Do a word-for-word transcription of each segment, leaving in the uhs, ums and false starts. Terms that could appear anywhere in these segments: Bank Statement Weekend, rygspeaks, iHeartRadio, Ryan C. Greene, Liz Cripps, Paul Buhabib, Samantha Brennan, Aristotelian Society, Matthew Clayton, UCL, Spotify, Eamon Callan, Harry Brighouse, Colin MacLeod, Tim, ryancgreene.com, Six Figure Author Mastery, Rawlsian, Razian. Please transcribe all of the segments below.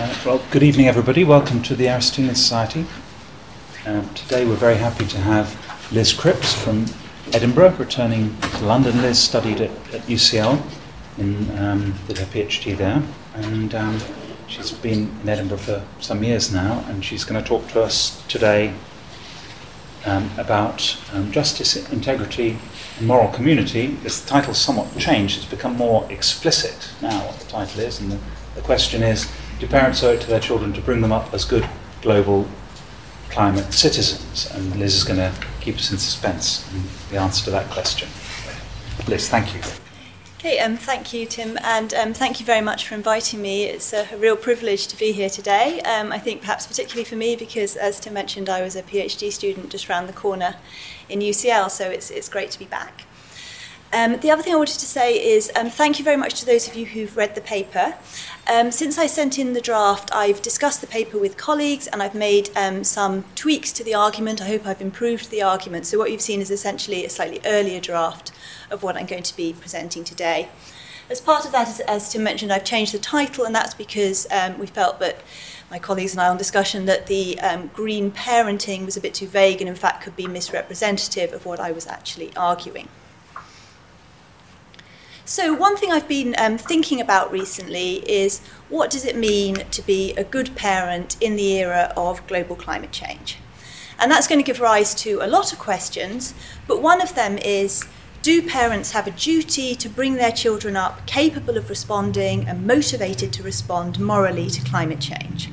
Uh, well, good evening, everybody. Welcome to the Aristotelian Society. Uh, today we're very happy to have Liz Cripps from Edinburgh, returning to London. Liz studied at, at U C L in, um, with her PhD there, and um, she's been in Edinburgh for some years now, and she's going to talk to us today um, about um, justice, integrity, and moral community. This title's somewhat changed. It's become more explicit now what the title is, and the, the question is, do parents owe it to their children to bring them up as good global climate citizens? And Liz is going to keep us in suspense and the answer to that question. Liz, thank you. Okay, um, thank you, Tim, and um, thank you very much for inviting me. It's a real privilege to be here today. Um, I think perhaps particularly for me because, as Tim mentioned, I was a PhD student just round the corner in U C L, so it's it's great to be back. Um, the other thing I wanted to say is um, thank you very much to those of you who've read the paper. Um, since I sent in the draft, I've discussed the paper with colleagues and I've made um, some tweaks to the argument. I hope I've improved the argument. So what you've seen is essentially a slightly earlier draft of what I'm going to be presenting today. As part of that, as, as Tim mentioned, I've changed the title, and that's because um, we felt that my colleagues and I on discussion that the um, green parenting was a bit too vague and in fact could be misrepresentative of what I was actually arguing. So one thing I've been um, thinking about recently is, what does it mean to be a good parent in the era of global climate change? And that's going to give rise to a lot of questions, but one of them is, do parents have a duty to bring their children up capable of responding and motivated to respond morally to climate change?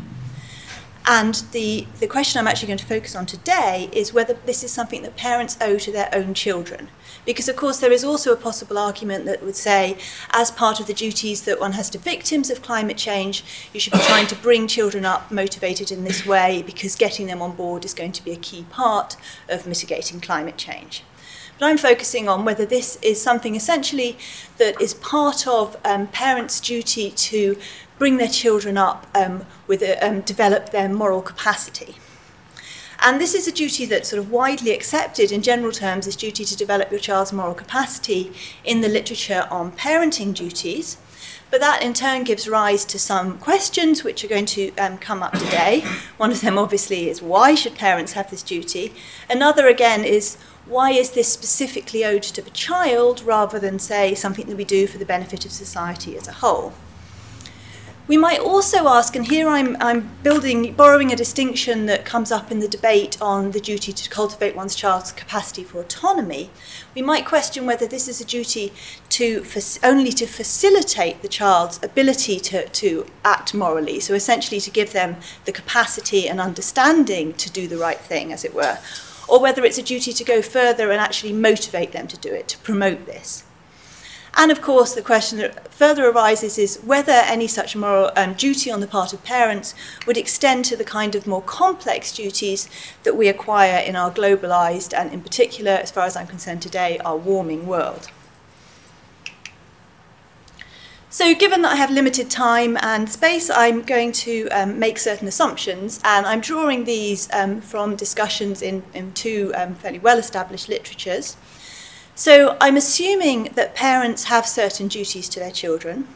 And the, the question I'm actually going to focus on today is whether this is something that parents owe to their own children. Because, of course, there is also a possible argument that would say, as part of the duties that one has to victims of climate change, you should be trying to bring children up motivated in this way because getting them on board is going to be a key part of mitigating climate change. But I'm focusing on whether this is something essentially that is part of um, parents' duty to bring their children up um, with a, um, develop their moral capacity. And this is a duty that's sort of widely accepted in general terms as duty to develop your child's moral capacity in the literature on parenting duties. But that in turn gives rise to some questions which are going to um, come up today. One of them obviously is, why should parents have this duty? Another again is, why is this specifically owed to the child rather than, say, something that we do for the benefit of society as a whole? We might also ask, and here I'm, I'm building, borrowing a distinction that comes up in the debate on the duty to cultivate one's child's capacity for autonomy, we might question whether this is a duty to only to facilitate the child's ability to, to act morally, so essentially to give them the capacity and understanding to do the right thing, as it were, or whether it's a duty to go further and actually motivate them to do it, to promote this. And of course, the question that further arises is whether any such moral um, duty on the part of parents would extend to the kind of more complex duties that we acquire in our globalised and, in particular, as far as I'm concerned today, our warming world. So given that I have limited time and space, I'm going to um, make certain assumptions, and I'm drawing these um, from discussions in, in two um, fairly well-established literatures. So I'm assuming that parents have certain duties to their children,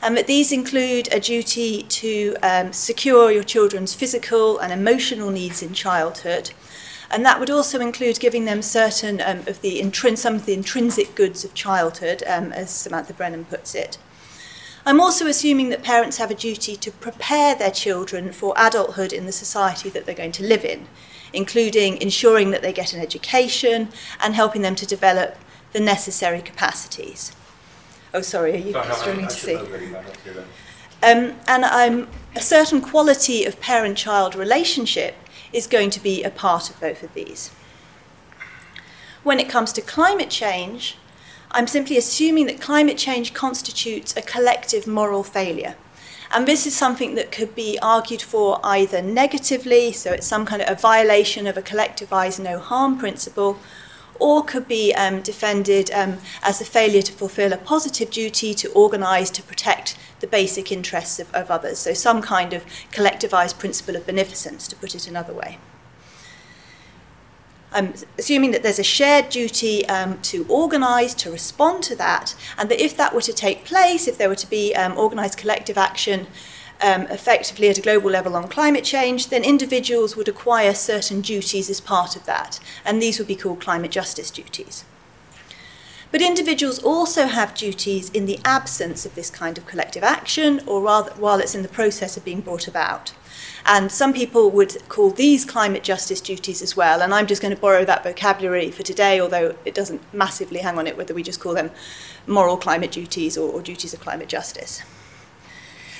and that these include a duty to um, secure your children's physical and emotional needs in childhood, and that would also include giving them certain um, of the intrins- some of the intrinsic goods of childhood, um, as Samantha Brennan puts it. I'm also assuming that parents have a duty to prepare their children for adulthood in the society that they're going to live in, including ensuring that they get an education and helping them to develop the necessary capacities. Oh, sorry, are you no, struggling no, to see? Um, and I'm, a certain quality of parent-child relationship is going to be a part of both of these. When it comes to climate change, I'm simply assuming that climate change constitutes a collective moral failure. And this is something that could be argued for either negatively, so it's some kind of a violation of a collectivised no-harm principle, or could be um, defended um, as a failure to fulfil a positive duty to organise to protect the basic interests of, of others, so some kind of collectivised principle of beneficence, to put it another way. I'm assuming that there's a shared duty um, to organise, to respond to that, and that if that were to take place, if there were to be um, organised collective action, um, effectively at a global level on climate change, then individuals would acquire certain duties as part of that, and these would be called climate justice duties. But individuals also have duties in the absence of this kind of collective action, or rather while it's in the process of being brought about. And some people would call these climate justice duties as well, and I'm just going to borrow that vocabulary for today, although it doesn't massively hang on it whether we just call them moral climate duties or, or duties of climate justice.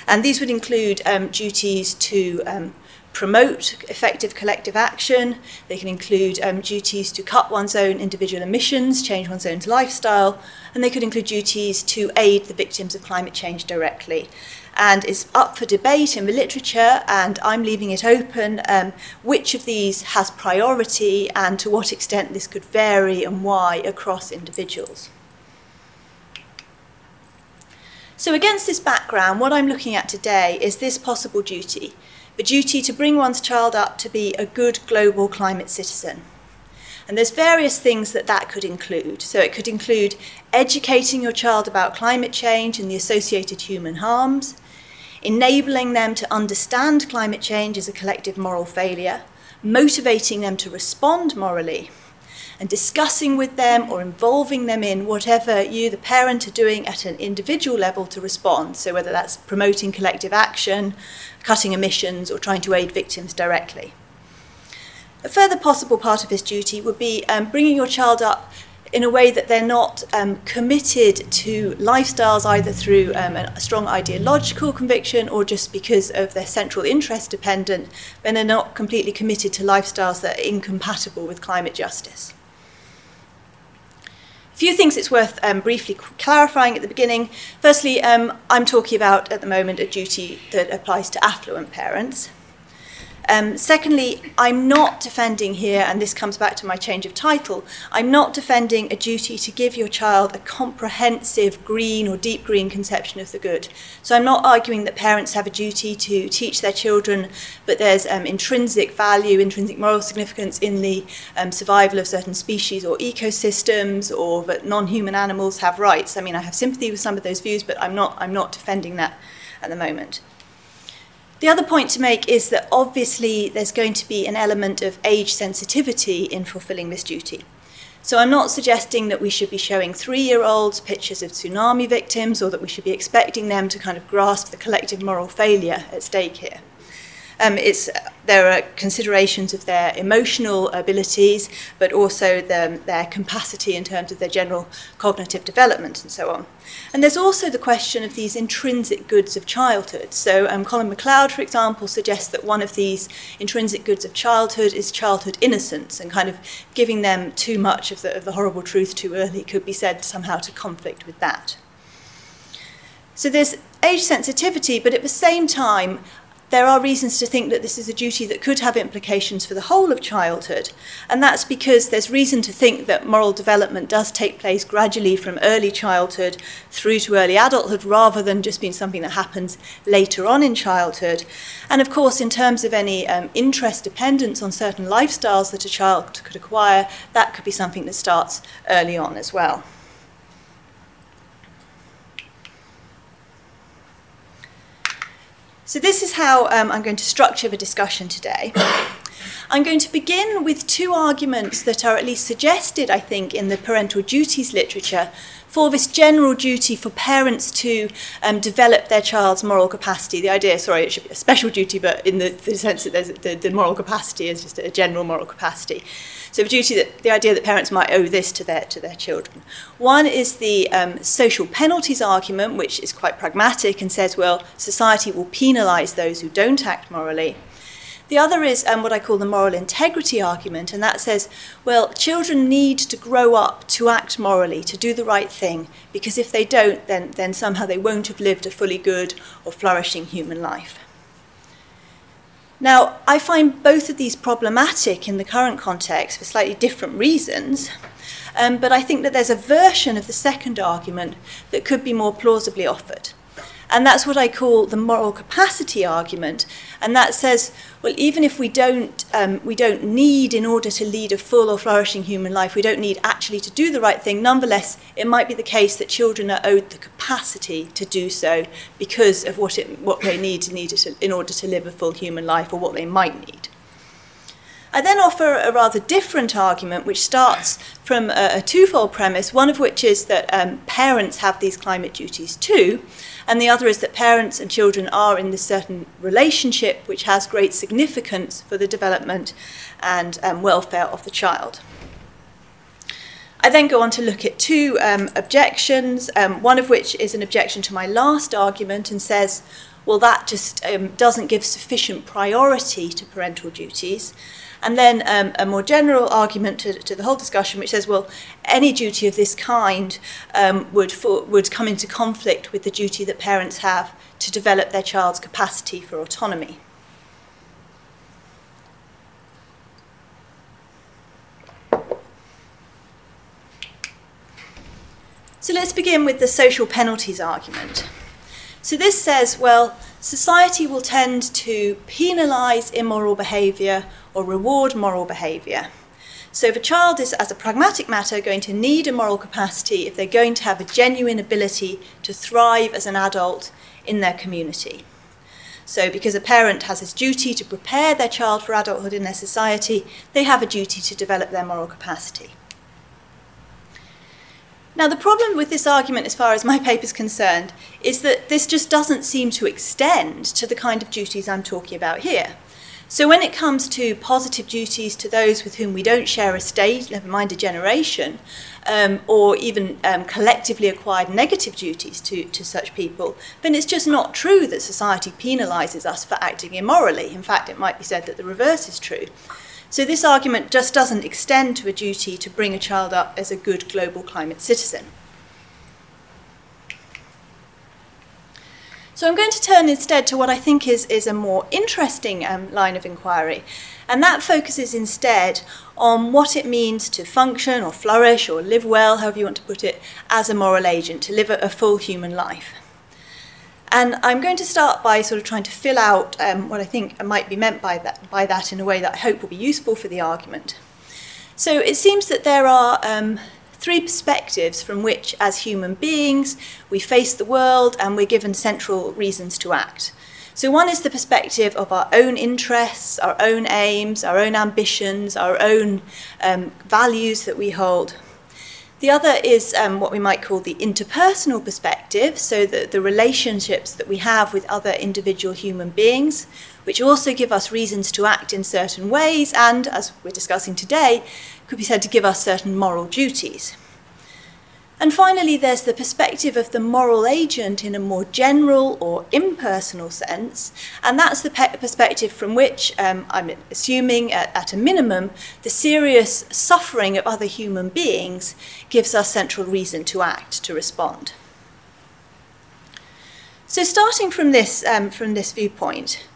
And these would include um, duties to um, promote effective collective action. They can include um, duties to cut one's own individual emissions, change one's own lifestyle, and they could include duties to aid the victims of climate change directly. And it's up for debate in the literature, and I'm leaving it open um, which of these has priority and to what extent this could vary and why across individuals. So against this background, what I'm looking at today is this possible duty, the duty to bring one's child up to be a good global climate citizen. And there's various things that that could include. So it could include educating your child about climate change and the associated human harms, enabling them to understand climate change as a collective moral failure, motivating them to respond morally, and discussing with them or involving them in whatever you, the parent, are doing at an individual level to respond. So whether that's promoting collective action, cutting emissions, or trying to aid victims directly. A further possible part of this duty would be um, bringing your child up in a way that they're not um, committed to lifestyles either through um, a strong ideological conviction or just because of their central interest dependent, and they're not completely committed to lifestyles that are incompatible with climate justice. Few things it's worth um, briefly clarifying at the beginning. Firstly, um, I'm talking about, at the moment, a duty that applies to affluent parents. Um, secondly, I'm not defending here, and this comes back to my change of title, I'm not defending a duty to give your child a comprehensive green or deep green conception of the good. So I'm not arguing that parents have a duty to teach their children, but there's um, intrinsic value, intrinsic moral significance in the um, survival of certain species or ecosystems, or that non-human animals have rights. I mean, I have sympathy with some of those views, but I'm not, I'm not defending that at the moment. The other point to make is that obviously there's going to be an element of age sensitivity in fulfilling this duty. So I'm not suggesting that we should be showing three-year-olds pictures of tsunami victims or that we should be expecting them to kind of grasp the collective moral failure at stake here. Um, it's, there are considerations of their emotional abilities, but also the, their capacity in terms of their general cognitive development and so on. And there's also the question of these intrinsic goods of childhood. So um, Colin MacLeod, for example, suggests that one of these intrinsic goods of childhood is childhood innocence, and kind of giving them too much of the, of the horrible truth too early could be said somehow to conflict with that. So there's age sensitivity, but at the same time, there are reasons to think that this is a duty that could have implications for the whole of childhood. And that's because there's reason to think that moral development does take place gradually from early childhood through to early adulthood, rather than just being something that happens later on in childhood. And of course, in terms of any um, interest dependence on certain lifestyles that a child could acquire, that could be something that starts early on as well. So this is how um, I'm going to structure the discussion today. I'm going to begin with two arguments that are at least suggested, I think, in the parental duties literature for this general duty for parents to um, develop their child's moral capacity. The idea, sorry, it should be a special duty, but in the, the sense that there's the, the moral capacity is just a general moral capacity. So the duty that the idea that parents might owe this to their to their children. One is the um, social penalties argument, which is quite pragmatic and says, well, society will penalise those who don't act morally. The other is um, what I call the moral integrity argument, and that says, well, children need to grow up to act morally, to do the right thing, because if they don't, then then somehow they won't have lived a fully good or flourishing human life. Now, I find both of these problematic in the current context for slightly different reasons, um, but I think that there's a version of the second argument that could be more plausibly offered. And that's what I call the moral capacity argument. And that says, well, even if we don't, um, we don't need, in order to lead a full or flourishing human life, we don't need actually to do the right thing, nonetheless, it might be the case that children are owed the capacity to do so because of what, it, what they need to need to, in order to live a full human life, or what they might need. I then offer a rather different argument, which starts from a, a twofold premise, one of which is that um, parents have these climate duties too, and the other is that parents and children are in this certain relationship which has great significance for the development and um, welfare of the child. I then go on to look at two um, objections, um, one of which is an objection to my last argument and says, well, that just um, doesn't give sufficient priority to parental duties. And then um, a more general argument to, to the whole discussion, which says, well, any duty of this kind um, would, for, would come into conflict with the duty that parents have to develop their child's capacity for autonomy. So let's begin with the social penalties argument. So this says, well, society will tend to penalise immoral behaviour or reward moral behaviour. So if a child is, as a pragmatic matter, going to need a moral capacity if they're going to have a genuine ability to thrive as an adult in their community. So because a parent has his duty to prepare their child for adulthood in their society, they have a duty to develop their moral capacity. Now, the problem with this argument, as far as my paper's concerned, is that this just doesn't seem to extend to the kind of duties I'm talking about here. So when it comes to positive duties to those with whom we don't share a stage, never mind a generation, um, or even um, collectively acquired negative duties to, to such people, then it's just not true that society penalises us for acting immorally. In fact, it might be said that the reverse is true. So this argument just doesn't extend to a duty to bring a child up as a good global climate citizen. So I'm going to turn instead to what I think is, is a more interesting um, line of inquiry, and that focuses instead on what it means to function or flourish or live well, however you want to put it, as a moral agent, to live a, a full human life. And I'm going to start by sort of trying to fill out um, what I think might be meant by that, by that in a way that I hope will be useful for the argument. So it seems that there are um, three perspectives from which, as human beings, we face the world and we're given central reasons to act. So one is the perspective of our own interests, our own aims, our own ambitions, our own um, values that we hold. The other is um, what we might call the interpersonal perspective, so the, the relationships that we have with other individual human beings, which also give us reasons to act in certain ways and, as we're discussing today, could be said to give us certain moral duties. And finally, there's the perspective of the moral agent in a more general or impersonal sense, and that's the pe- perspective from which, um, I'm assuming at, at a minimum, the serious suffering of other human beings gives us central reason to act, to respond. So starting from this, um, from this viewpoint,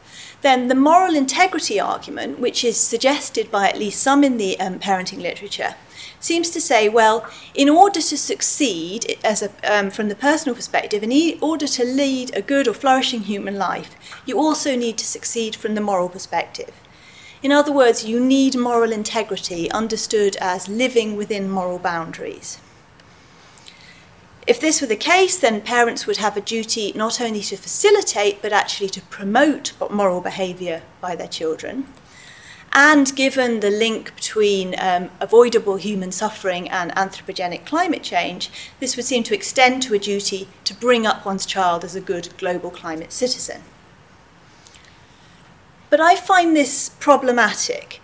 then the moral integrity argument, which is suggested by at least some in the um, parenting literature, seems to say, well, in order to succeed as a, um, from the personal perspective, in e- order to lead a good or flourishing human life, you also need to succeed from the moral perspective. In other words, you need moral integrity, understood as living within moral boundaries. If this were the case, then parents would have a duty not only to facilitate, but actually to promote moral behaviour by their children. And given the link between um, avoidable human suffering and anthropogenic climate change, this would seem to extend to a duty to bring up one's child as a good global climate citizen. But I find this problematic.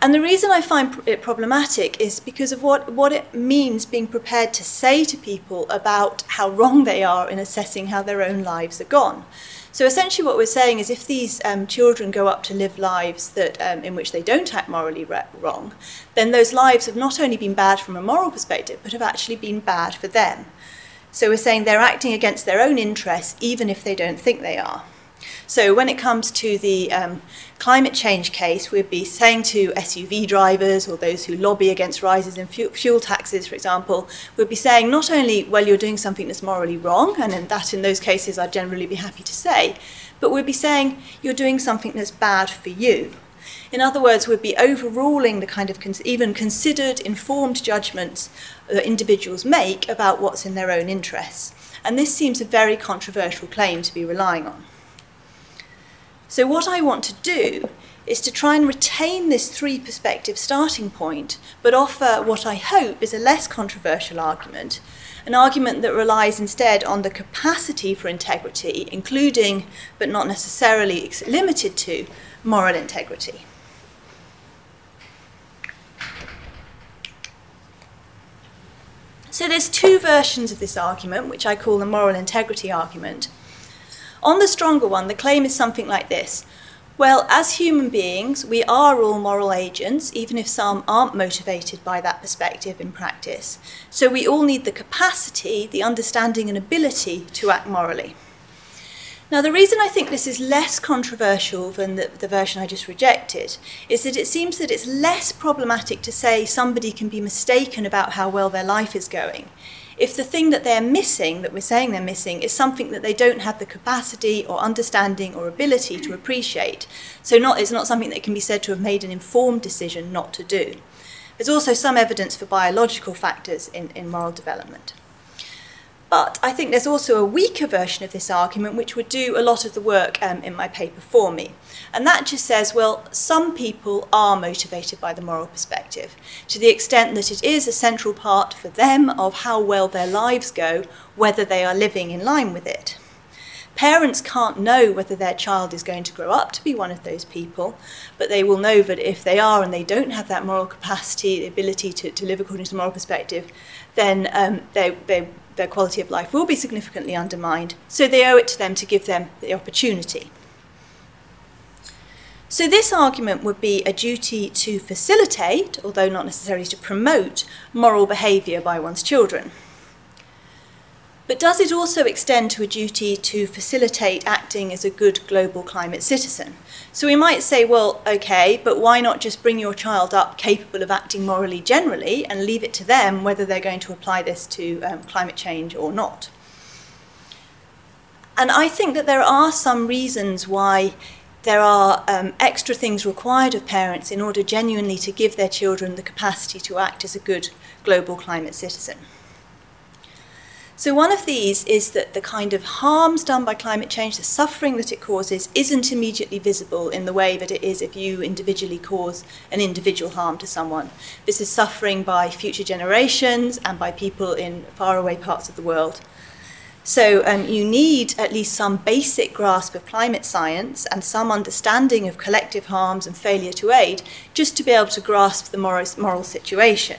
And the reason I find it problematic is because of what, what it means being prepared to say to people about how wrong they are in assessing how their own lives are gone. So essentially what we're saying is if these um, children go up to live lives that, um, in which they don't act morally re- wrong, then those lives have not only been bad from a moral perspective, but have actually been bad for them. So we're saying they're acting against their own interests, even if they don't think they are. So when it comes to the um, climate change case, we'd be saying to S U V drivers or those who lobby against rises in fuel, fuel taxes, for example, we'd be saying not only, well, you're doing something that's morally wrong, and in that in those cases I'd generally be happy to say, but we'd be saying you're doing something that's bad for you. In other words, we'd be overruling the kind of cons- even considered, informed judgments that individuals make about what's in their own interests. And this seems a very controversial claim to be relying on. So what I want to do is to try and retain this three-perspective starting point, but offer what I hope is a less controversial argument, an argument that relies instead on the capacity for integrity, including, but not necessarily limited to, moral integrity. So there's two versions of this argument, which I call the moral integrity argument. On the stronger one, the claim is something like this. Well, as human beings, we are all moral agents, even if some aren't motivated by that perspective in practice. So we all need the capacity, the understanding and ability to act morally. Now, the reason I think this is less controversial than the, the version I just rejected is that it seems that it's less problematic to say somebody can be mistaken about how well their life is going if the thing that they're missing, that we're saying they're missing, is something that they don't have the capacity or understanding or ability to appreciate. So not, it's not something that can be said to have made an informed decision not to do. There's also some evidence for biological factors in, in moral development. But I think there's also a weaker version of this argument, which would do a lot of the work um, in my paper for me. And that just says, well, some people are motivated by the moral perspective, to the extent that it is a central part for them of how well their lives go, whether they are living in line with it. Parents can't know whether their child is going to grow up to be one of those people, but they will know that if they are and they don't have that moral capacity, the ability to, to live according to the moral perspective, then um, they, they their quality of life will be significantly undermined, so they owe it to them to give them the opportunity. So this argument would be a duty to facilitate, although not necessarily to promote, moral behaviour by one's children. But does it also extend to a duty to facilitate acting as a good global climate citizen? So we might say, well, okay, but why not just bring your child up capable of acting morally generally and leave it to them whether they're going to apply this to um, climate change or not? And I think that there are some reasons why there are um, extra things required of parents in order genuinely to give their children the capacity to act as a good global climate citizen. So one of these is that the kind of harms done by climate change, the suffering that it causes, isn't immediately visible in the way that it is if you individually cause an individual harm to someone. This is suffering by future generations and by people in faraway parts of the world. So um, you need at least some basic grasp of climate science and some understanding of collective harms and failure to aid just to be able to grasp the moral, moral situation.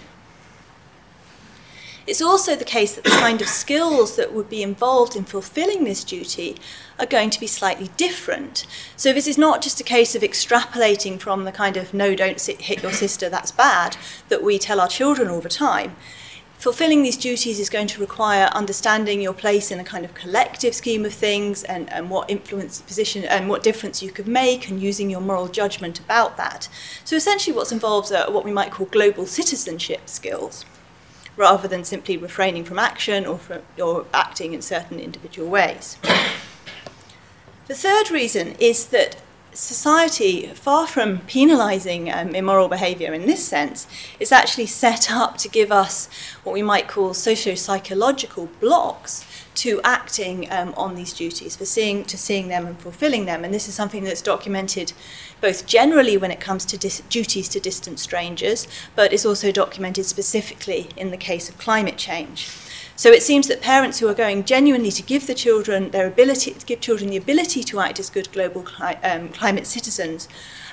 It's also the case that the kind of skills that would be involved in fulfilling this duty are going to be slightly different. So this is not just a case of extrapolating from the kind of no, don't sit, hit your sister, that's bad, that we tell our children all the time. Fulfilling these duties is going to require understanding your place in a kind of collective scheme of things and, and what influence position and what difference you could make and using your moral judgment about that. So essentially what's involved are what we might call global citizenship skills, rather than simply refraining from action or, from, or acting in certain individual ways. The third reason is that society, far from penalising um, immoral behaviour in this sense, is actually set up to give us what we might call socio-psychological blocks to acting um, on these duties, for seeing, to seeing them and fulfilling them. And this is something that's documented both generally when it comes to dis- duties to distant strangers, but is also documented specifically in the case of climate change. So it seems that parents who are going genuinely to give the children their ability, to give children the ability to act as good global cli- um, climate citizens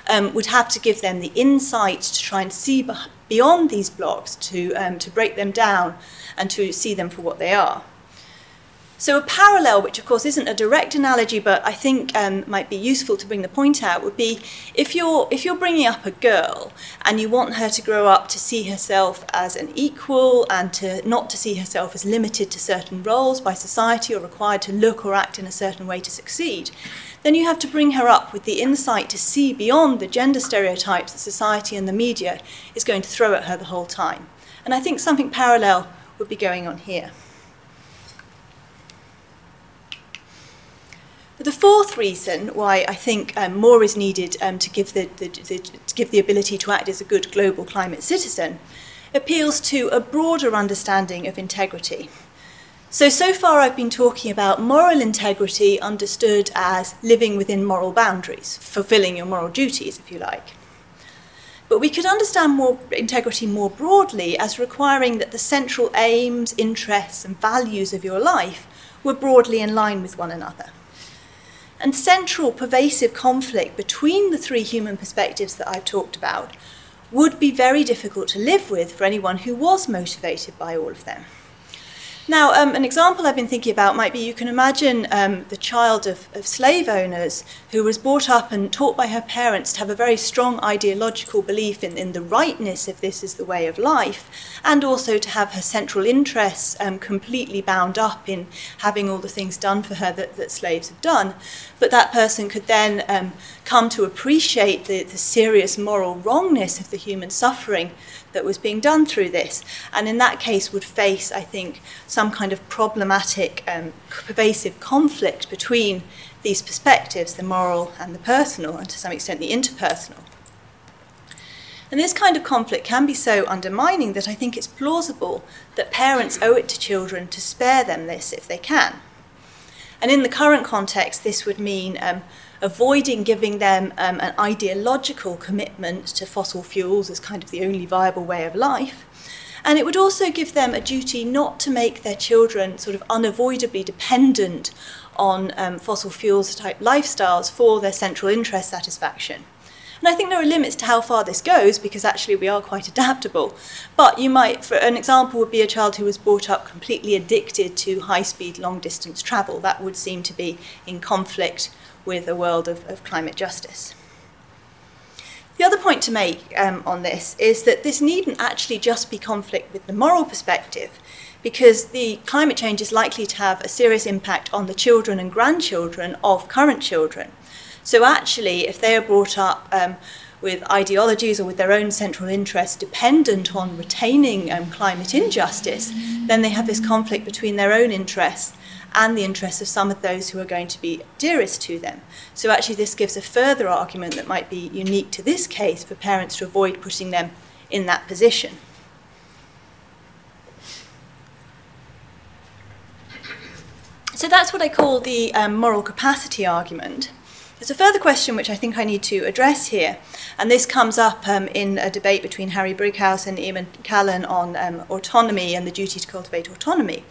um, would have to give them the insight to try and see be- beyond these blocks, to, um, to break them down and to see them for what they are. So a parallel, which of course isn't a direct analogy, but I think um, might be useful to bring the point out, would be if you're if you're bringing up a girl and you want her to grow up to see herself as an equal and to not to see herself as limited to certain roles by society or required to look or act in a certain way to succeed, then you have to bring her up with the insight to see beyond the gender stereotypes that society and the media is going to throw at her the whole time. And I think something parallel would be going on here. The fourth reason why I think um, more is needed um, to give the, the, the, to give the ability to act as a good global climate citizen appeals to a broader understanding of integrity. So, so far I've been talking about moral integrity understood as living within moral boundaries, fulfilling your moral duties, if you like. But we could understand more integrity more broadly as requiring that the central aims, interests, and values of your life were broadly in line with one another. And central pervasive conflict between the three human perspectives that I've talked about would be very difficult to live with for anyone who was motivated by all of them. Now, um, an example I've been thinking about might be, you can imagine um, the child of, of slave owners who was brought up and taught by her parents to have a very strong ideological belief in, in the rightness of this as the way of life, and also to have her central interests um, completely bound up in having all the things done for her that, that slaves have done. But that person could then um, come to appreciate the, the serious moral wrongness of the human suffering that was being done through this, and in that case would face, I think, some kind of problematic, um, pervasive conflict between these perspectives, the moral and the personal, and to some extent the interpersonal. And this kind of conflict can be so undermining that I think it's plausible that parents owe it to children to spare them this if they can. And in the current context, this would mean um, avoiding giving them um, an ideological commitment to fossil fuels as kind of the only viable way of life. And it would also give them a duty not to make their children sort of unavoidably dependent on um, fossil fuels type lifestyles for their central interest satisfaction. And I think there are limits to how far this goes, because actually we are quite adaptable. But you might, for an example, would be a child who was brought up completely addicted to high-speed, long-distance travel. That would seem to be in conflict with a world of, of climate justice. The other point to make um, on this is that this needn't actually just be conflict with the moral perspective, because the climate change is likely to have a serious impact on the children and grandchildren of current children. So actually, if they are brought up um, with ideologies or with their own central interests dependent on retaining um, climate injustice, then they have this conflict between their own interests and the interests of some of those who are going to be dearest to them. So actually this gives a further argument that might be unique to this case for parents to avoid putting them in that position. So that's what I call the um, moral capacity argument. There's a further question which I think I need to address here, and this comes up um, in a debate between Harry Brighouse and Eamon Callan on um, autonomy and the duty to cultivate autonomy.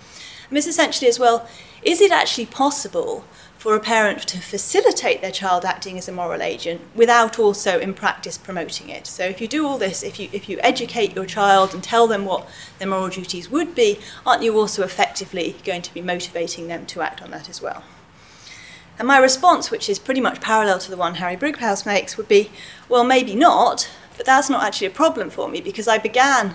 And this essentially is, well, is it actually possible for a parent to facilitate their child acting as a moral agent without also in practice promoting it? So if you do all this, if you, if you educate your child and tell them what their moral duties would be, aren't you also effectively going to be motivating them to act on that as well? And my response, which is pretty much parallel to the one Harry Brighouse makes, would be, well, maybe not, but that's not actually a problem for me, because I began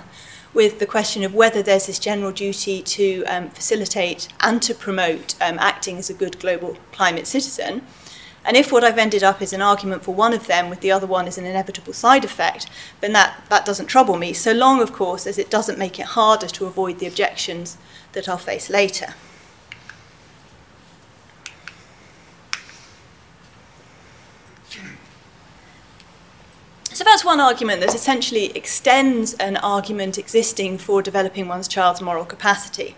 with the question of whether there's this general duty to um, facilitate and to promote um, acting as a good global climate citizen. And if what I've ended up is an argument for one of them with the other one is an inevitable side effect, then that, that doesn't trouble me, so long, of course, as it doesn't make it harder to avoid the objections that I'll face later. So that's one argument that essentially extends an argument existing for developing one's child's moral capacity.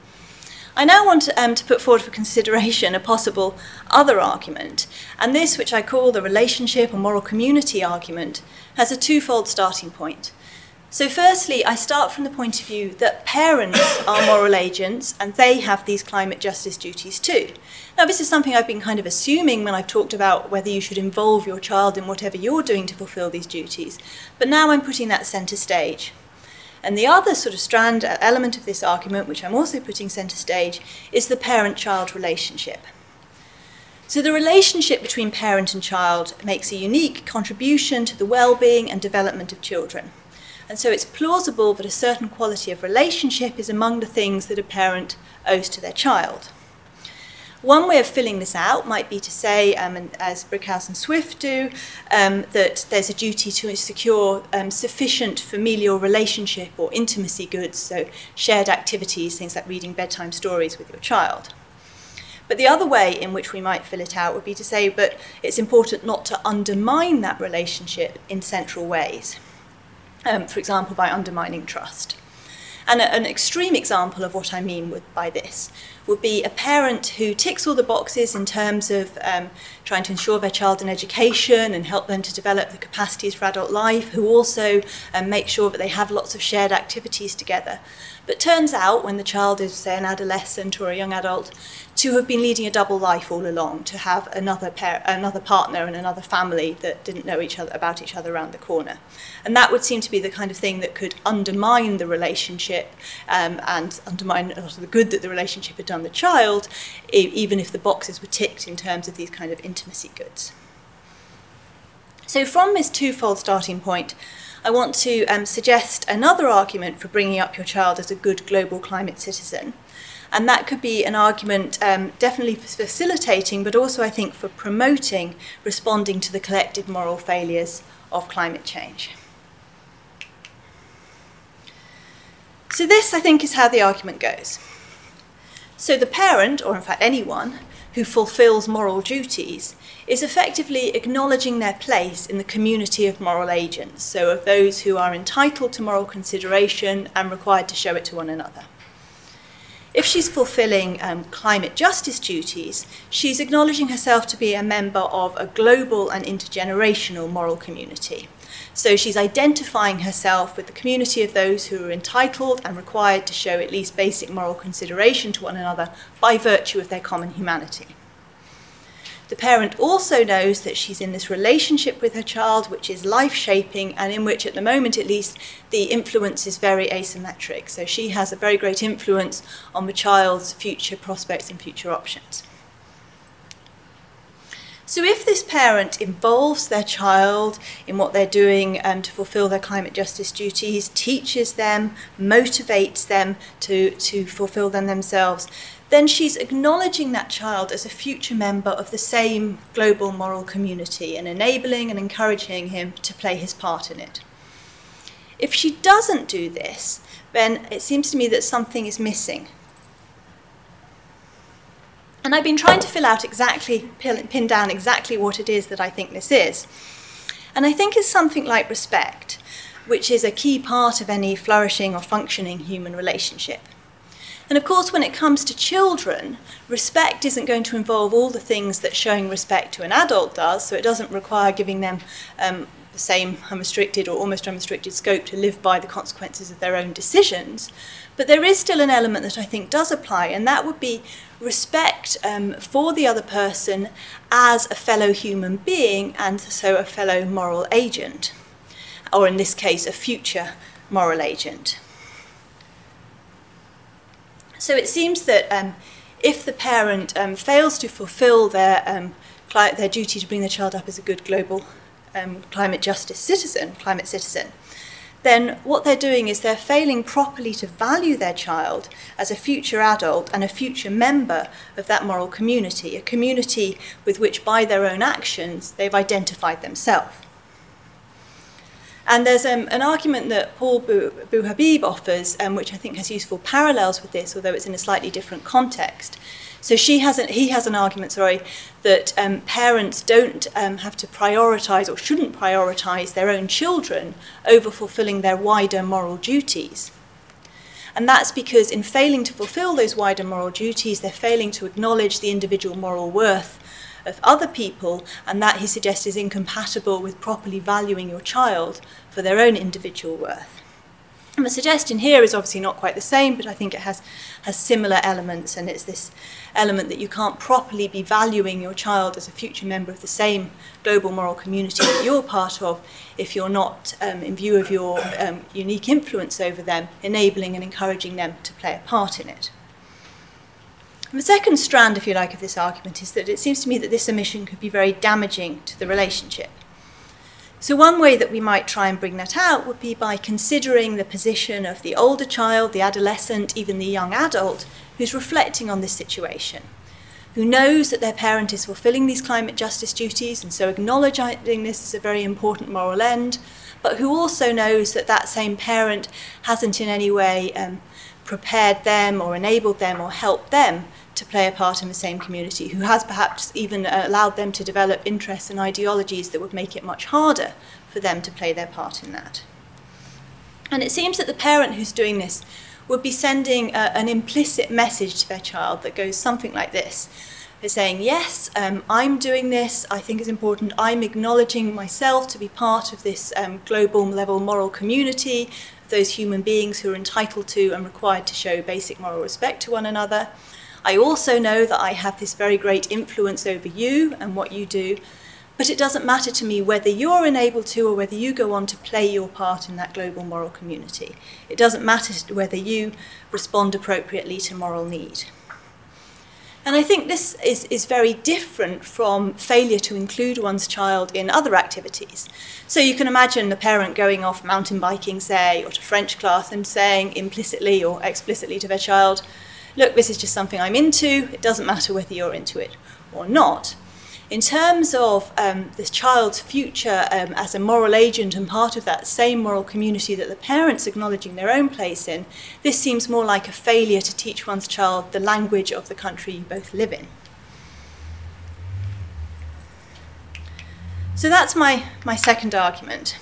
I now want to, um, to put forward for consideration a possible other argument, and this, which I call the relationship or moral community argument, has a twofold starting point. So firstly, I start from the point of view that parents are moral agents and they have these climate justice duties too. Now, this is something I've been kind of assuming when I've talked about whether you should involve your child in whatever you're doing to fulfill these duties, but now I'm putting that centre stage. And the other sort of strand, element of this argument, which I'm also putting centre stage, is the parent-child relationship. So the relationship between parent and child makes a unique contribution to the well-being and development of children. And so it's plausible that a certain quality of relationship is among the things that a parent owes to their child. One way of filling this out might be to say, um, and as Brighouse and Swift do, um, that there's a duty to secure um, sufficient familial relationship or intimacy goods, so shared activities, things like reading bedtime stories with your child. But the other way in which we might fill it out would be to say, but it's important not to undermine that relationship in central ways, um, for example, by undermining trust. And a, an extreme example of what I mean with, by this would be a parent who ticks all the boxes in terms of um, trying to ensure their child an education and help them to develop the capacities for adult life, who also um, make sure that they have lots of shared activities together. But turns out, when the child is, say, an adolescent or a young adult, to have been leading a double life all along, to have another par- another partner and another family that didn't know each other about each other around the corner. And that would seem to be the kind of thing that could undermine the relationship um, and undermine a lot of the good that the relationship had done the child, even if the boxes were ticked in terms of these kind of intimacy goods. So from this twofold starting point, I want to um, suggest another argument for bringing up your child as a good global climate citizen. And that could be an argument um, definitely for facilitating, but also I think for promoting, responding to the collective moral failures of climate change. So this, I think, is how the argument goes. So the parent, or in fact anyone, who fulfills moral duties is effectively acknowledging their place in the community of moral agents, so of those who are entitled to moral consideration and required to show it to one another. If she's fulfilling um, climate justice duties, she's acknowledging herself to be a member of a global and intergenerational moral community. So she's identifying herself with the community of those who are entitled and required to show at least basic moral consideration to one another by virtue of their common humanity. The parent also knows that she's in this relationship with her child, which is life-shaping and in which, at the moment at least, the influence is very asymmetric. So she has a very great influence on the child's future prospects and future options. So if this parent involves their child in what they're doing um, to fulfil their climate justice duties, teaches them, motivates them to, to fulfil them themselves, then she's acknowledging that child as a future member of the same global moral community and enabling and encouraging him to play his part in it. If she doesn't do this, then it seems to me that something is missing. And I've been trying to fill out exactly, pin down exactly what it is that I think this is. And I think it's something like respect, which is a key part of any flourishing or functioning human relationship. And of course, when it comes to children, respect isn't going to involve all the things that showing respect to an adult does, so it doesn't require giving them um, the same unrestricted or almost unrestricted scope to live by the consequences of their own decisions. But there is still an element that I think does apply, and that would be respect um, for the other person as a fellow human being and so a fellow moral agent, or in this case, a future moral agent. So it seems that um, if the parent um, fails to fulfil their, um, cli- their duty to bring their child up as a good global um, climate justice citizen, climate citizen, then what they're doing is they're failing properly to value their child as a future adult and a future member of that moral community, a community with which, by their own actions, they've identified themselves. And there's um, an argument that Paul Buhabib offers, um, which I think has useful parallels with this, although it's in a slightly different context. So she has an, he has an argument, sorry, that um, parents don't um, have to prioritise or shouldn't prioritise their own children over fulfilling their wider moral duties. And that's because in failing to fulfil those wider moral duties, they're failing to acknowledge the individual moral worth of other people, and that, he suggests, is incompatible with properly valuing your child for their own individual worth. And the suggestion here is obviously not quite the same, but I think it has, has similar elements, and it's this element that you can't properly be valuing your child as a future member of the same global moral community that you're part of if you're not, um, in view of your um, unique influence over them, enabling and encouraging them to play a part in it. And the second strand, if you like, of this argument is that it seems to me that this omission could be very damaging to the relationship. So one way that we might try and bring that out would be by considering the position of the older child, the adolescent, even the young adult, who's reflecting on this situation, who knows that their parent is fulfilling these climate justice duties and so acknowledging this as a very important moral end, but who also knows that that same parent hasn't in any way um, prepared them or enabled them or helped them to play a part in the same community, who has perhaps even allowed them to develop interests and ideologies that would make it much harder for them to play their part in that. And it seems that the parent who's doing this would be sending a, an implicit message to their child that goes something like this. They're saying, yes, um, I'm doing this, I think it's important, I'm acknowledging myself to be part of this um, global level moral community, those human beings who are entitled to and required to show basic moral respect to one another. I also know that I have this very great influence over you and what you do, but it doesn't matter to me whether you're enabled to or whether you go on to play your part in that global moral community. It doesn't matter whether you respond appropriately to moral need. And I think this is, is very different from failure to include one's child in other activities. So you can imagine the parent going off mountain biking, say, or to French class and saying implicitly or explicitly to their child, look, this is just something I'm into, it doesn't matter whether you're into it or not. In terms of um, this child's future um, as a moral agent and part of that same moral community that the parents acknowledging their own place in, this seems more like a failure to teach one's child the language of the country you both live in. So that's my, my second argument.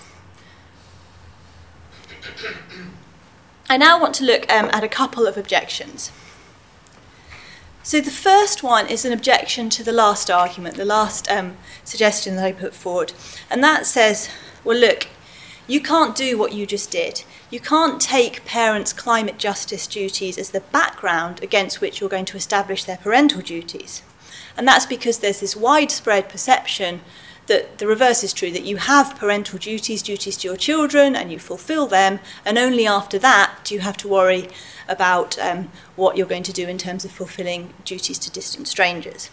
I now want to look um, at a couple of objections. So the first one is an objection to the last argument, the last um, suggestion that I put forward. And that says, well, look, you can't do what you just did. You can't take parents' climate justice duties as the background against which you're going to establish their parental duties. And that's because there's this widespread perception that the reverse is true, that you have parental duties, duties to your children, and you fulfill them, and only after that do you have to worry about um, what you're going to do in terms of fulfilling duties to distant strangers.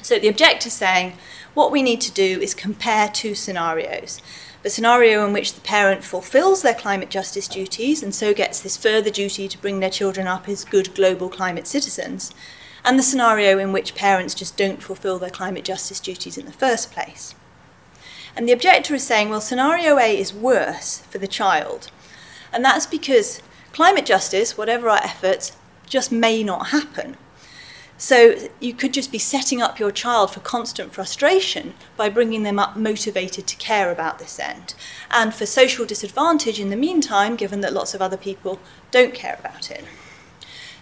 So the objector is saying, what we need to do is compare two scenarios. The scenario in which the parent fulfills their climate justice duties and so gets this further duty to bring their children up as good global climate citizens, and the scenario in which parents just don't fulfil their climate justice duties in the first place. And the objector is saying, well, scenario A is worse for the child. And that's because climate justice, whatever our efforts, just may not happen. So you could just be setting up your child for constant frustration by bringing them up motivated to care about this end, and for social disadvantage in the meantime, given that lots of other people don't care about it.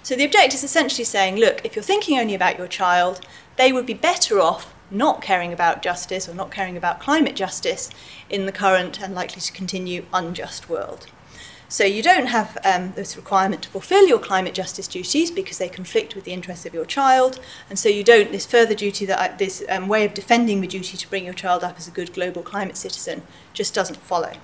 So the objector is essentially saying, look, if you're thinking only about your child, they would be better off not caring about justice or not caring about climate justice in the current and likely to continue unjust world. So you don't have um, this requirement to fulfill your climate justice duties because they conflict with the interests of your child, and so you don't, this further duty, that I, this um, way of defending the duty to bring your child up as a good global climate citizen just doesn't follow.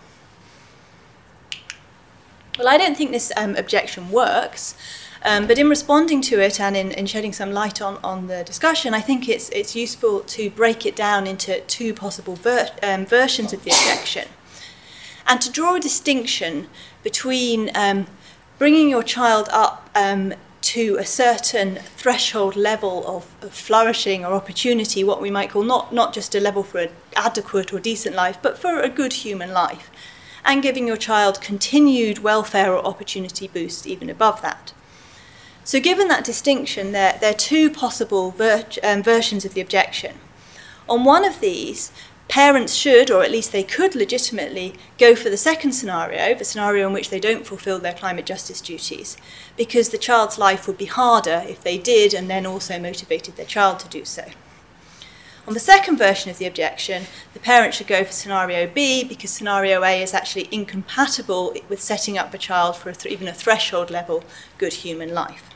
Well, I don't think this um, objection works. Um, but in responding to it and in, in shedding some light on, on the discussion, I think it's, it's useful to break it down into two possible ver- um, versions of the objection, and to draw a distinction between um, bringing your child up um, to a certain threshold level of, of flourishing or opportunity, what we might call not, not just a level for an adequate or decent life, but for a good human life, and giving your child continued welfare or opportunity boosts even above that. So given that distinction, there, there are two possible ver- um, versions of the objection. On one of these, parents should, or at least they could legitimately, go for the second scenario, the scenario in which they don't fulfil their climate justice duties, because the child's life would be harder if they did and then also motivated their child to do so. On the second version of the objection, the parent should go for scenario B because scenario A is actually incompatible with setting up the child for a th- even a threshold level good human life.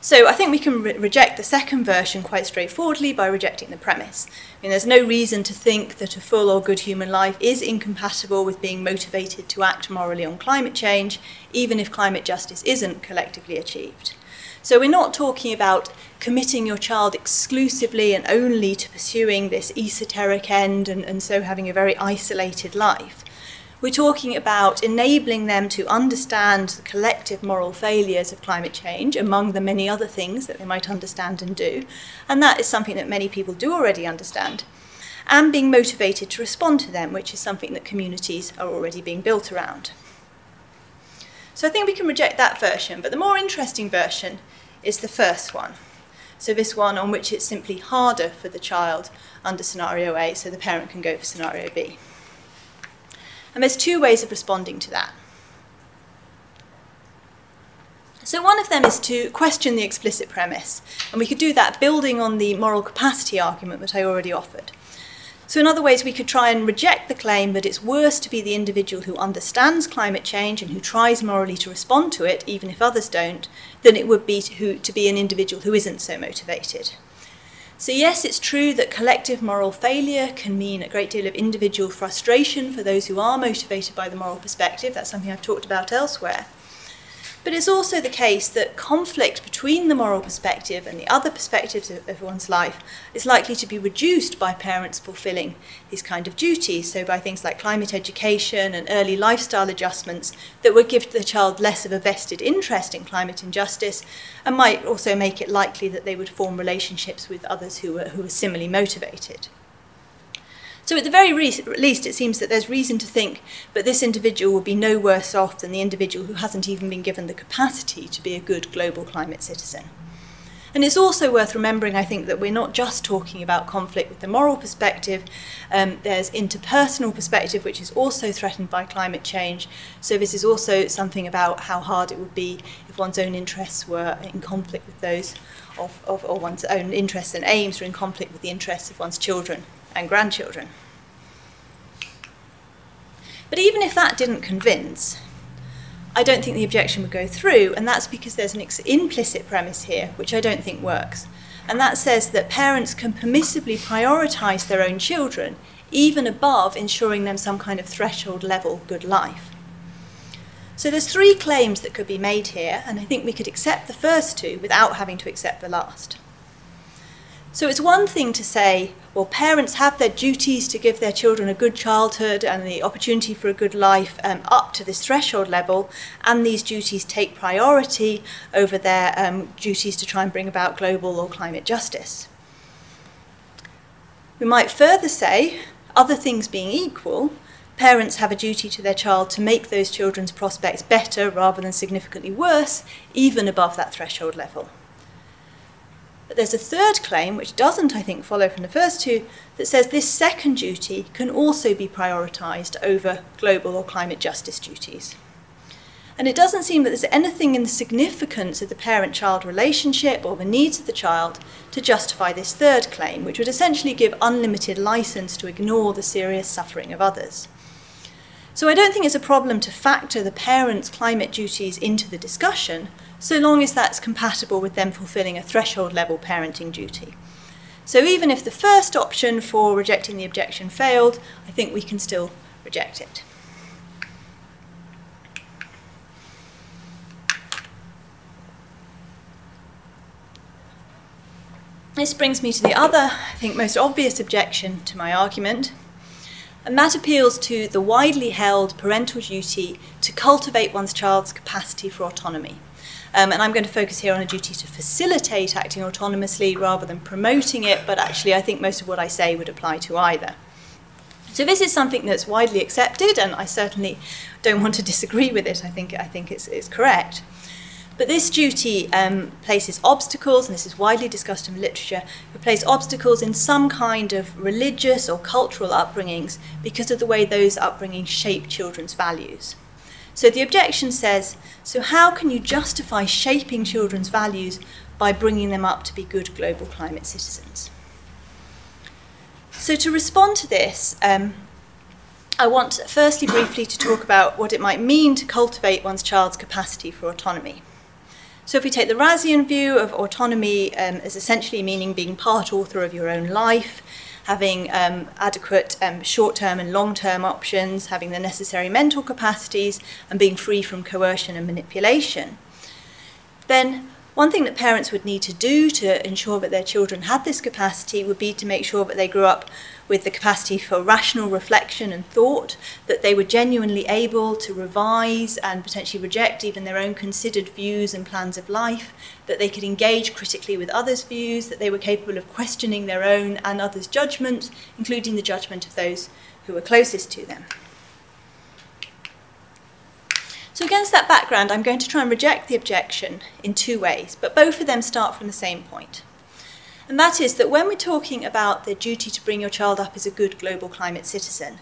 So I think we can re- reject the second version quite straightforwardly by rejecting the premise. I mean, there's no reason to think that a full or good human life is incompatible with being motivated to act morally on climate change, even if climate justice isn't collectively achieved. So we're not talking about committing your child exclusively and only to pursuing this esoteric end and, and so having a very isolated life. We're talking about enabling them to understand the collective moral failures of climate change, among the many other things that they might understand and do. And that is something that many people do already understand. And being motivated to respond to them, which is something that communities are already being built around. So I think we can reject that version, but the more interesting version is the first one. So this one on which it's simply harder for the child under scenario A, so the parent can go for scenario B. And there's two ways of responding to that. So one of them is to question the explicit premise. And we could do that building on the moral capacity argument that I already offered. So in other ways, we could try and reject the claim that it's worse to be the individual who understands climate change and who tries morally to respond to it, even if others don't, than it would be to, who, to be an individual who isn't so motivated. So yes, it's true that collective moral failure can mean a great deal of individual frustration for those who are motivated by the moral perspective. That's something I've talked about elsewhere. But it's also the case that conflict between the moral perspective and the other perspectives of, of one's life is likely to be reduced by parents fulfilling these kind of duties, so by things like climate education and early lifestyle adjustments that would give the child less of a vested interest in climate injustice and might also make it likely that they would form relationships with others who are, who are similarly motivated. So at the very re- least, it seems that there's reason to think that this individual will be no worse off than the individual who hasn't even been given the capacity to be a good global climate citizen. And it's also worth remembering, I think, that we're not just talking about conflict with the moral perspective. Um, there's interpersonal perspective, which is also threatened by climate change. So this is also something about how hard it would be if one's own interests were in conflict with those of, of or one's own interests and aims were in conflict with the interests of one's children and grandchildren. But even if that didn't convince, I don't think the objection would go through, and that's because there's an ex- implicit premise here, which I don't think works. And that says that parents can permissibly prioritise their own children, even above ensuring them some kind of threshold level good life. So there's three claims that could be made here, and I think we could accept the first two without having to accept the last. So it's one thing to say, well, parents have their duties to give their children a good childhood and the opportunity for a good life um, up to this threshold level, and these duties take priority over their um, duties to try and bring about global or climate justice. We might further say, other things being equal, parents have a duty to their child to make those children's prospects better rather than significantly worse, even above that threshold level. But there's a third claim, which doesn't, I think, follow from the first two, that says this second duty can also be prioritised over global or climate justice duties. And it doesn't seem that there's anything in the significance of the parent-child relationship or the needs of the child to justify this third claim, which would essentially give unlimited licence to ignore the serious suffering of others. So I don't think it's a problem to factor the parents' climate duties into the discussion, so long as that's compatible with them fulfilling a threshold level parenting duty. So even if the first option for rejecting the objection failed, I think we can still reject it. This brings me to the other, I think, most obvious objection to my argument. And that appeals to the widely held parental duty to cultivate one's child's capacity for autonomy. Um, and I'm going to focus here on a duty to facilitate acting autonomously rather than promoting it, but actually I think most of what I say would apply to either. So this is something that's widely accepted, and I certainly don't want to disagree with it. I think, I think it's, it's correct. But this duty um, places obstacles, and this is widely discussed in literature, it places obstacles in some kind of religious or cultural upbringings because of the way those upbringings shape children's values. So the objection says, so how can you justify shaping children's values by bringing them up to be good global climate citizens. So to respond to this, um, I want firstly briefly to talk about what it might mean to cultivate one's child's capacity for autonomy. So if we take the Razian view of autonomy um, as essentially meaning being part author of your own life, having um, adequate um, short-term and long-term options, having the necessary mental capacities, and being free from coercion and manipulation, then one thing that parents would need to do to ensure that their children had this capacity would be to make sure that they grew up with the capacity for rational reflection and thought, that they were genuinely able to revise and potentially reject even their own considered views and plans of life, that they could engage critically with others' views, that they were capable of questioning their own and others' judgment, including the judgment of those who were closest to them. So against that background, I'm going to try and reject the objection in two ways, but both of them start from the same point. And that is that when we're talking about the duty to bring your child up as a good global climate citizen,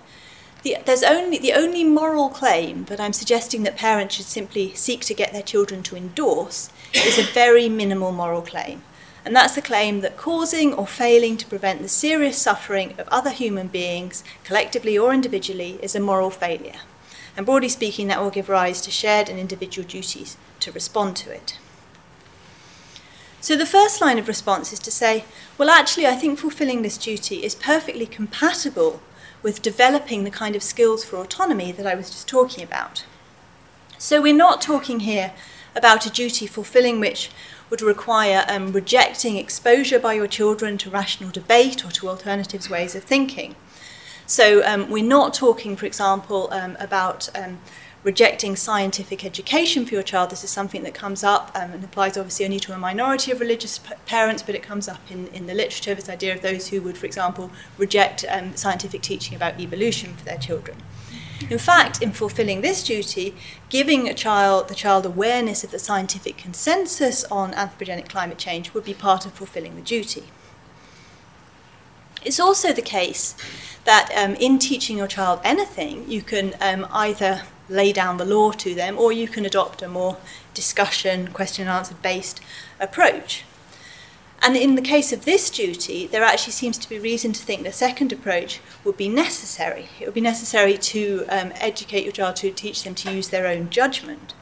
the, there's only, the only moral claim that I'm suggesting that parents should simply seek to get their children to endorse is a very minimal moral claim. And that's the claim that causing or failing to prevent the serious suffering of other human beings, collectively or individually, is a moral failure. And broadly speaking, that will give rise to shared and individual duties to respond to it. So the first line of response is to say, well, actually, I think fulfilling this duty is perfectly compatible with developing the kind of skills for autonomy that I was just talking about. So we're not talking here about a duty fulfilling which would require um, rejecting exposure by your children to rational debate or to alternative ways of thinking. So um, we're not talking, for example, um, about um, rejecting scientific education for your child. This is something that comes up um, and applies obviously only to a minority of religious p- parents, but it comes up in, in the literature, this idea of those who would, for example, reject um, scientific teaching about evolution for their children. In fact, in fulfilling this duty, giving a child, the child awareness of the scientific consensus on anthropogenic climate change would be part of fulfilling the duty. It's also the case that um, in teaching your child anything, you can um, either lay down the law to them or you can adopt a more discussion, question and answer based approach. And in the case of this duty, there actually seems to be reason to think the second approach would be necessary. It would be necessary to um, educate your child, to teach them to use their own judgment.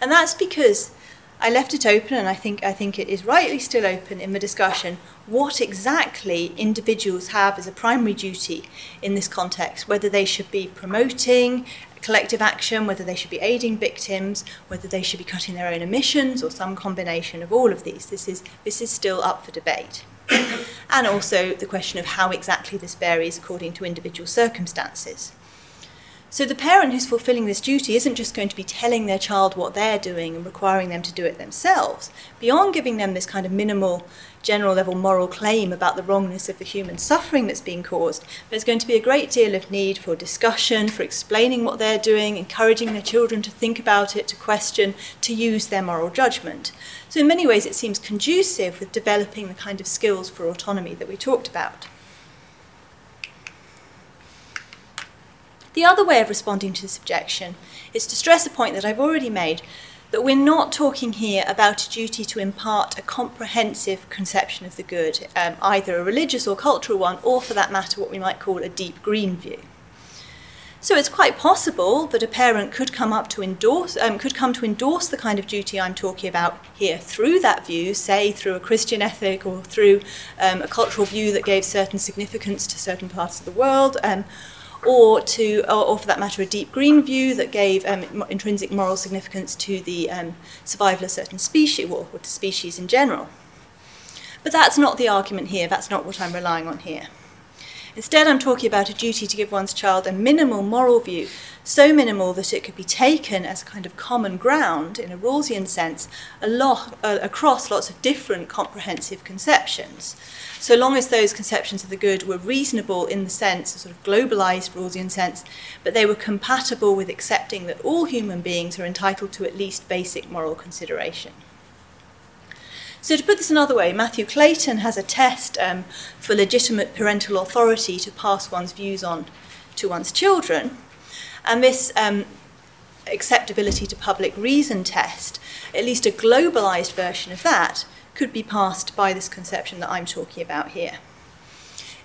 And that's because I left it open, and I think I think it is rightly still open in the discussion, what exactly individuals have as a primary duty in this context, whether they should be promoting collective action, whether they should be aiding victims, whether they should be cutting their own emissions, or some combination of all of these. This is, this is still up for debate. And also the question of how exactly this varies according to individual circumstances. So the parent who's fulfilling this duty isn't just going to be telling their child what they're doing and requiring them to do it themselves. Beyond giving them this kind of minimal, general level moral claim about the wrongness of the human suffering that's being caused, there's going to be a great deal of need for discussion, for explaining what they're doing, encouraging their children to think about it, to question, to use their moral judgment. So in many ways it seems conducive with developing the kind of skills for autonomy that we talked about. The other way of responding to this objection is to stress a point that I've already made, that we're not talking here about a duty to impart a comprehensive conception of the good, um, either a religious or cultural one, or for that matter what we might call a deep green view. So it's quite possible that a parent could come up to endorse, um, could come to endorse the kind of duty I'm talking about here through that view, say through a Christian ethic or through um, a cultural view that gave certain significance to certain parts of the world, um, Or, to, or for that matter, a deep green view that gave um, intrinsic moral significance to the um, survival of certain species, or, or to species in general. But that's not the argument here, that's not what I'm relying on here. Instead, I'm talking about a duty to give one's child a minimal moral view, so minimal that it could be taken as a kind of common ground, in a Rawlsian sense, a lot, uh, across lots of different comprehensive conceptions. So long as those conceptions of the good were reasonable in the sense, a sort of globalised Rawlsian sense, but they were compatible with accepting that all human beings are entitled to at least basic moral consideration. So to put this another way, Matthew Clayton has a test um, for legitimate parental authority to pass one's views on to one's children. And this um, acceptability to public reason test, at least a globalised version of that, could be passed by this conception that I'm talking about here.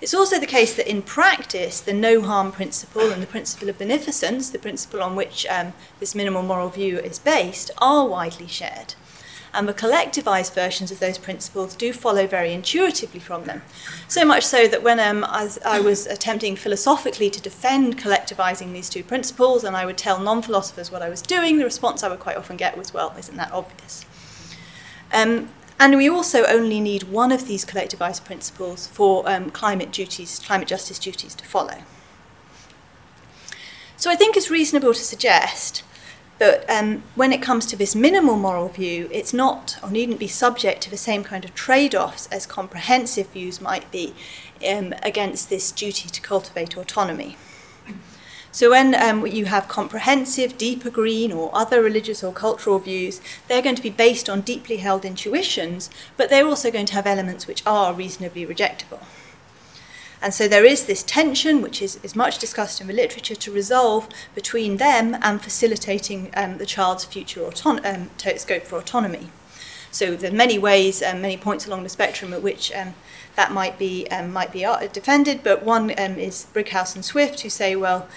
It's also the case that in practice, the no-harm principle and the principle of beneficence, the principle on which um, this minimal moral view is based, are widely shared. And the collectivised versions of those principles do follow very intuitively from them. So much so that when um, as I was attempting philosophically to defend collectivising these two principles, and I would tell non-philosophers what I was doing, the response I would quite often get was, well, isn't that obvious? Um, And we also only need one of these collectivised principles for um, climate duties, climate justice duties to follow. So I think it's reasonable to suggest that um, when it comes to this minimal moral view, it's not or needn't be subject to the same kind of trade-offs as comprehensive views might be um, against this duty to cultivate autonomy. So when um, you have comprehensive, deeper green or other religious or cultural views, they're going to be based on deeply held intuitions, but they're also going to have elements which are reasonably rejectable. And so there is this tension, which is, is much discussed in the literature, to resolve between them and facilitating um, the child's future auton- um, scope for autonomy. So there are many ways, um, many points along the spectrum at which um, that might be, um, might be defended, but one um, is Brighouse and Swift, who say, well,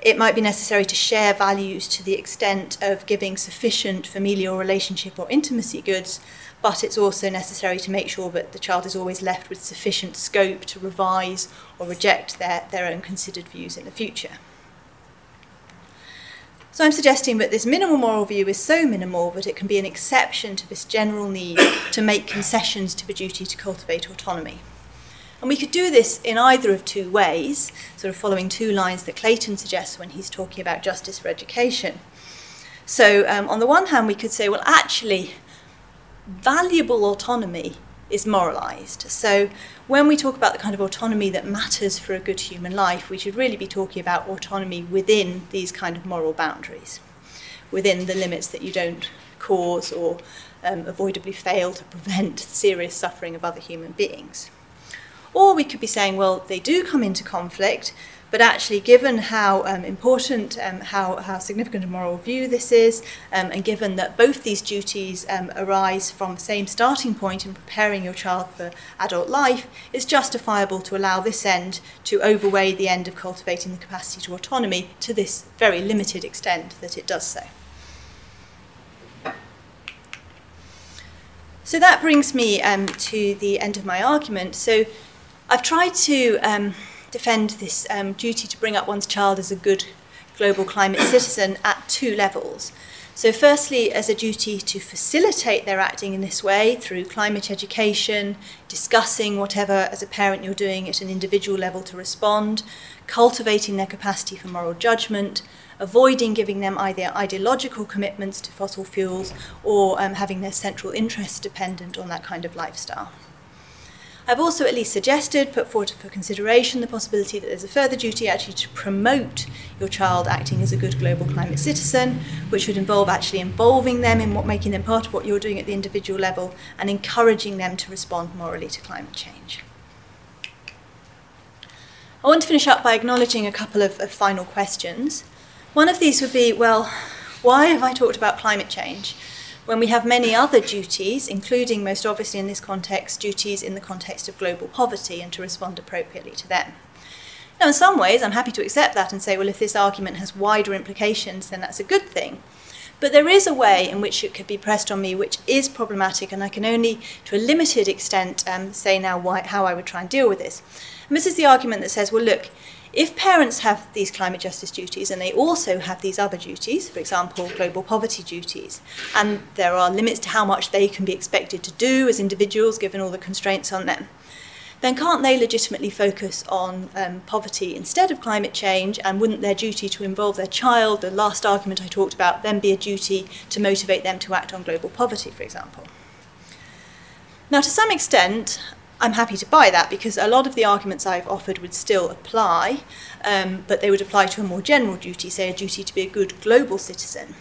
it might be necessary to share values to the extent of giving sufficient familial relationship or intimacy goods, but it's also necessary to make sure that the child is always left with sufficient scope to revise or reject their, their own considered views in the future. So I'm suggesting that this minimal moral view is so minimal that it can be an exception to this general need to make concessions to the duty to cultivate autonomy. And we could do this in either of two ways, sort of following two lines that Clayton suggests when he's talking about justice for education. So um, on the one hand, we could say, well, actually, valuable autonomy is moralised. So when we talk about the kind of autonomy that matters for a good human life, we should really be talking about autonomy within these kind of moral boundaries, within the limits that you don't cause or um, avoidably fail to prevent serious suffering of other human beings. Or we could be saying, well, they do come into conflict, but actually given how um, important, um, how, how significant a moral view this is, um, and given that both these duties um, arise from the same starting point in preparing your child for adult life, it's justifiable to allow this end to overweigh the end of cultivating the capacity to autonomy to this very limited extent that it does so. So that brings me um, to the end of my argument. So I've tried to um, defend this um, duty to bring up one's child as a good global climate citizen at two levels. So firstly, as a duty to facilitate their acting in this way through climate education, discussing whatever as a parent you're doing at an individual level to respond, cultivating their capacity for moral judgment, avoiding giving them either ideological commitments to fossil fuels or um, having their central interests dependent on that kind of lifestyle. I've also at least suggested, put forward for consideration, the possibility that there's a further duty actually to promote your child acting as a good global climate citizen, which would involve actually involving them in what, making them part of what you're doing at the individual level and encouraging them to respond morally to climate change. I want to finish up by acknowledging a couple of, of final questions. One of these would be, well, why have I talked about climate change when we have many other duties, including, most obviously in this context, duties in the context of global poverty and to respond appropriately to them? Now, in some ways, I'm happy to accept that and say, well, if this argument has wider implications, then that's a good thing. But there is a way in which it could be pressed on me which is problematic, and I can only, to a limited extent, um, say now why, how I would try and deal with this. And this is the argument that says, well, look, if parents have these climate justice duties and they also have these other duties, for example, global poverty duties, and there are limits to how much they can be expected to do as individuals given all the constraints on them, then can't they legitimately focus on um, poverty instead of climate change, and wouldn't their duty to involve their child, the last argument I talked about, then be a duty to motivate them to act on global poverty, for example? Now, to some extent, I'm happy to buy that because a lot of the arguments I've offered would still apply, um, but they would apply to a more general duty, say a duty to be a good global citizen.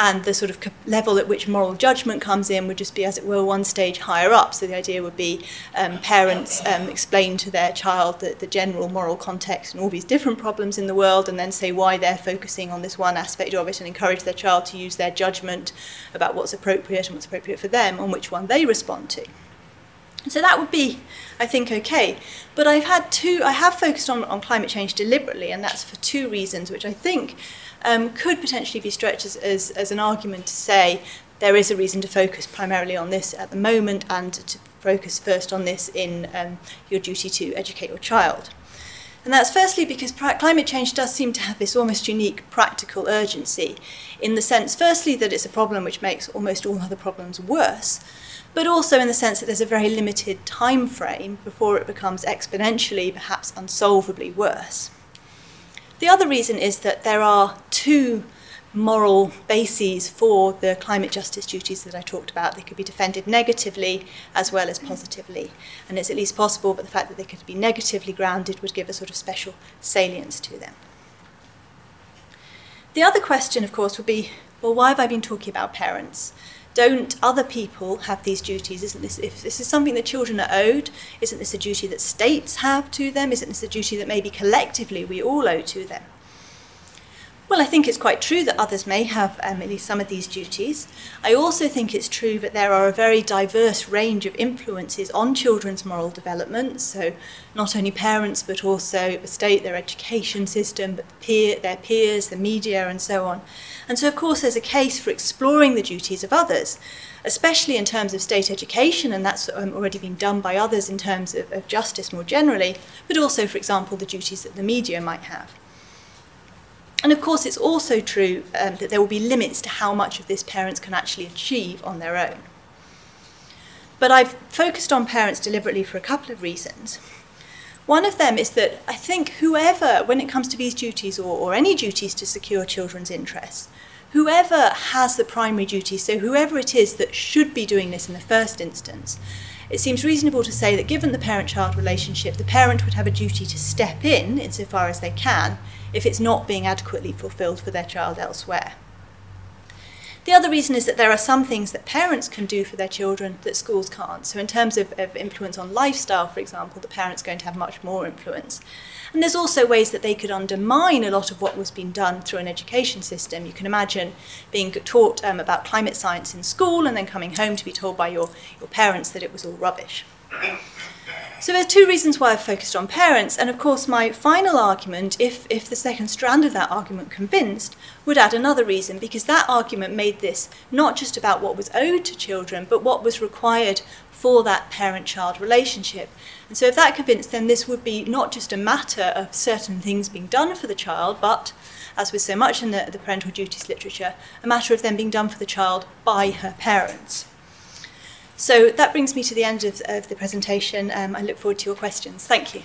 and the sort of level at which moral judgment comes in would just be, as it were, one stage higher up. So the idea would be um, parents um, explain to their child the, the general moral context and all these different problems in the world, and then say why they're focusing on this one aspect of it, and encourage their child to use their judgment about what's appropriate and what's appropriate for them on which one they respond to. So that would be, I think, okay. But I've had two, I have focused on, on climate change deliberately, and that's for two reasons, which I think um, could potentially be stretched as, as, as an argument to say there is a reason to focus primarily on this at the moment, and to focus first on this in um, your duty to educate your child. And that's firstly because pra- climate change does seem to have this almost unique practical urgency, in the sense, firstly, that it's a problem which makes almost all other problems worse, but also in the sense that there's a very limited time frame before it becomes exponentially, perhaps unsolvably worse. The other reason is that there are two moral bases for the climate justice duties that I talked about. They could be defended negatively as well as positively, and it's at least possible, but the fact that they could be negatively grounded would give a sort of special salience to them. The other question, of course, would be, well, why have I been talking about parents? Don't other people have these duties? Isn't this, if this is something that children are owed, isn't this a duty that states have to them? Isn't this a duty that maybe collectively we all owe to them? Well, I think it's quite true that others may have um, at least some of these duties. I also think it's true that there are a very diverse range of influences on children's moral development. So not only parents, but also the state, their education system, but peer, their peers, the media, and so on. And so, of course, there's a case for exploring the duties of others, especially in terms of state education, and that's um, already been done by others in terms of, of justice more generally, but also, for example, the duties that the media might have. And of course, it's also true um, that there will be limits to how much of this parents can actually achieve on their own. But I've focused on parents deliberately for a couple of reasons. One of them is that I think whoever, when it comes to these duties or, or any duties to secure children's interests, whoever has the primary duty, so whoever it is that should be doing this in the first instance, it seems reasonable to say that given the parent-child relationship, the parent would have a duty to step in, insofar as they can, if it's not being adequately fulfilled for their child elsewhere. The other reason is that there are some things that parents can do for their children that schools can't. So in terms of, of influence on lifestyle, for example, the parent's going to have much more influence. And there's also ways that they could undermine a lot of what was being done through an education system. You can imagine being taught um, about climate science in school and then coming home to be told by your, your parents that it was all rubbish. So there's two reasons why I've focused on parents, and of course my final argument, if, if the second strand of that argument convinced, would add another reason, because that argument made this not just about what was owed to children, but what was required for that parent-child relationship. And so if that convinced, then this would be not just a matter of certain things being done for the child, but, as with so much in the, the parental duties literature, a matter of them being done for the child by her parents. So that brings me to the end of, of the presentation. Um, I look forward to your questions. Thank you.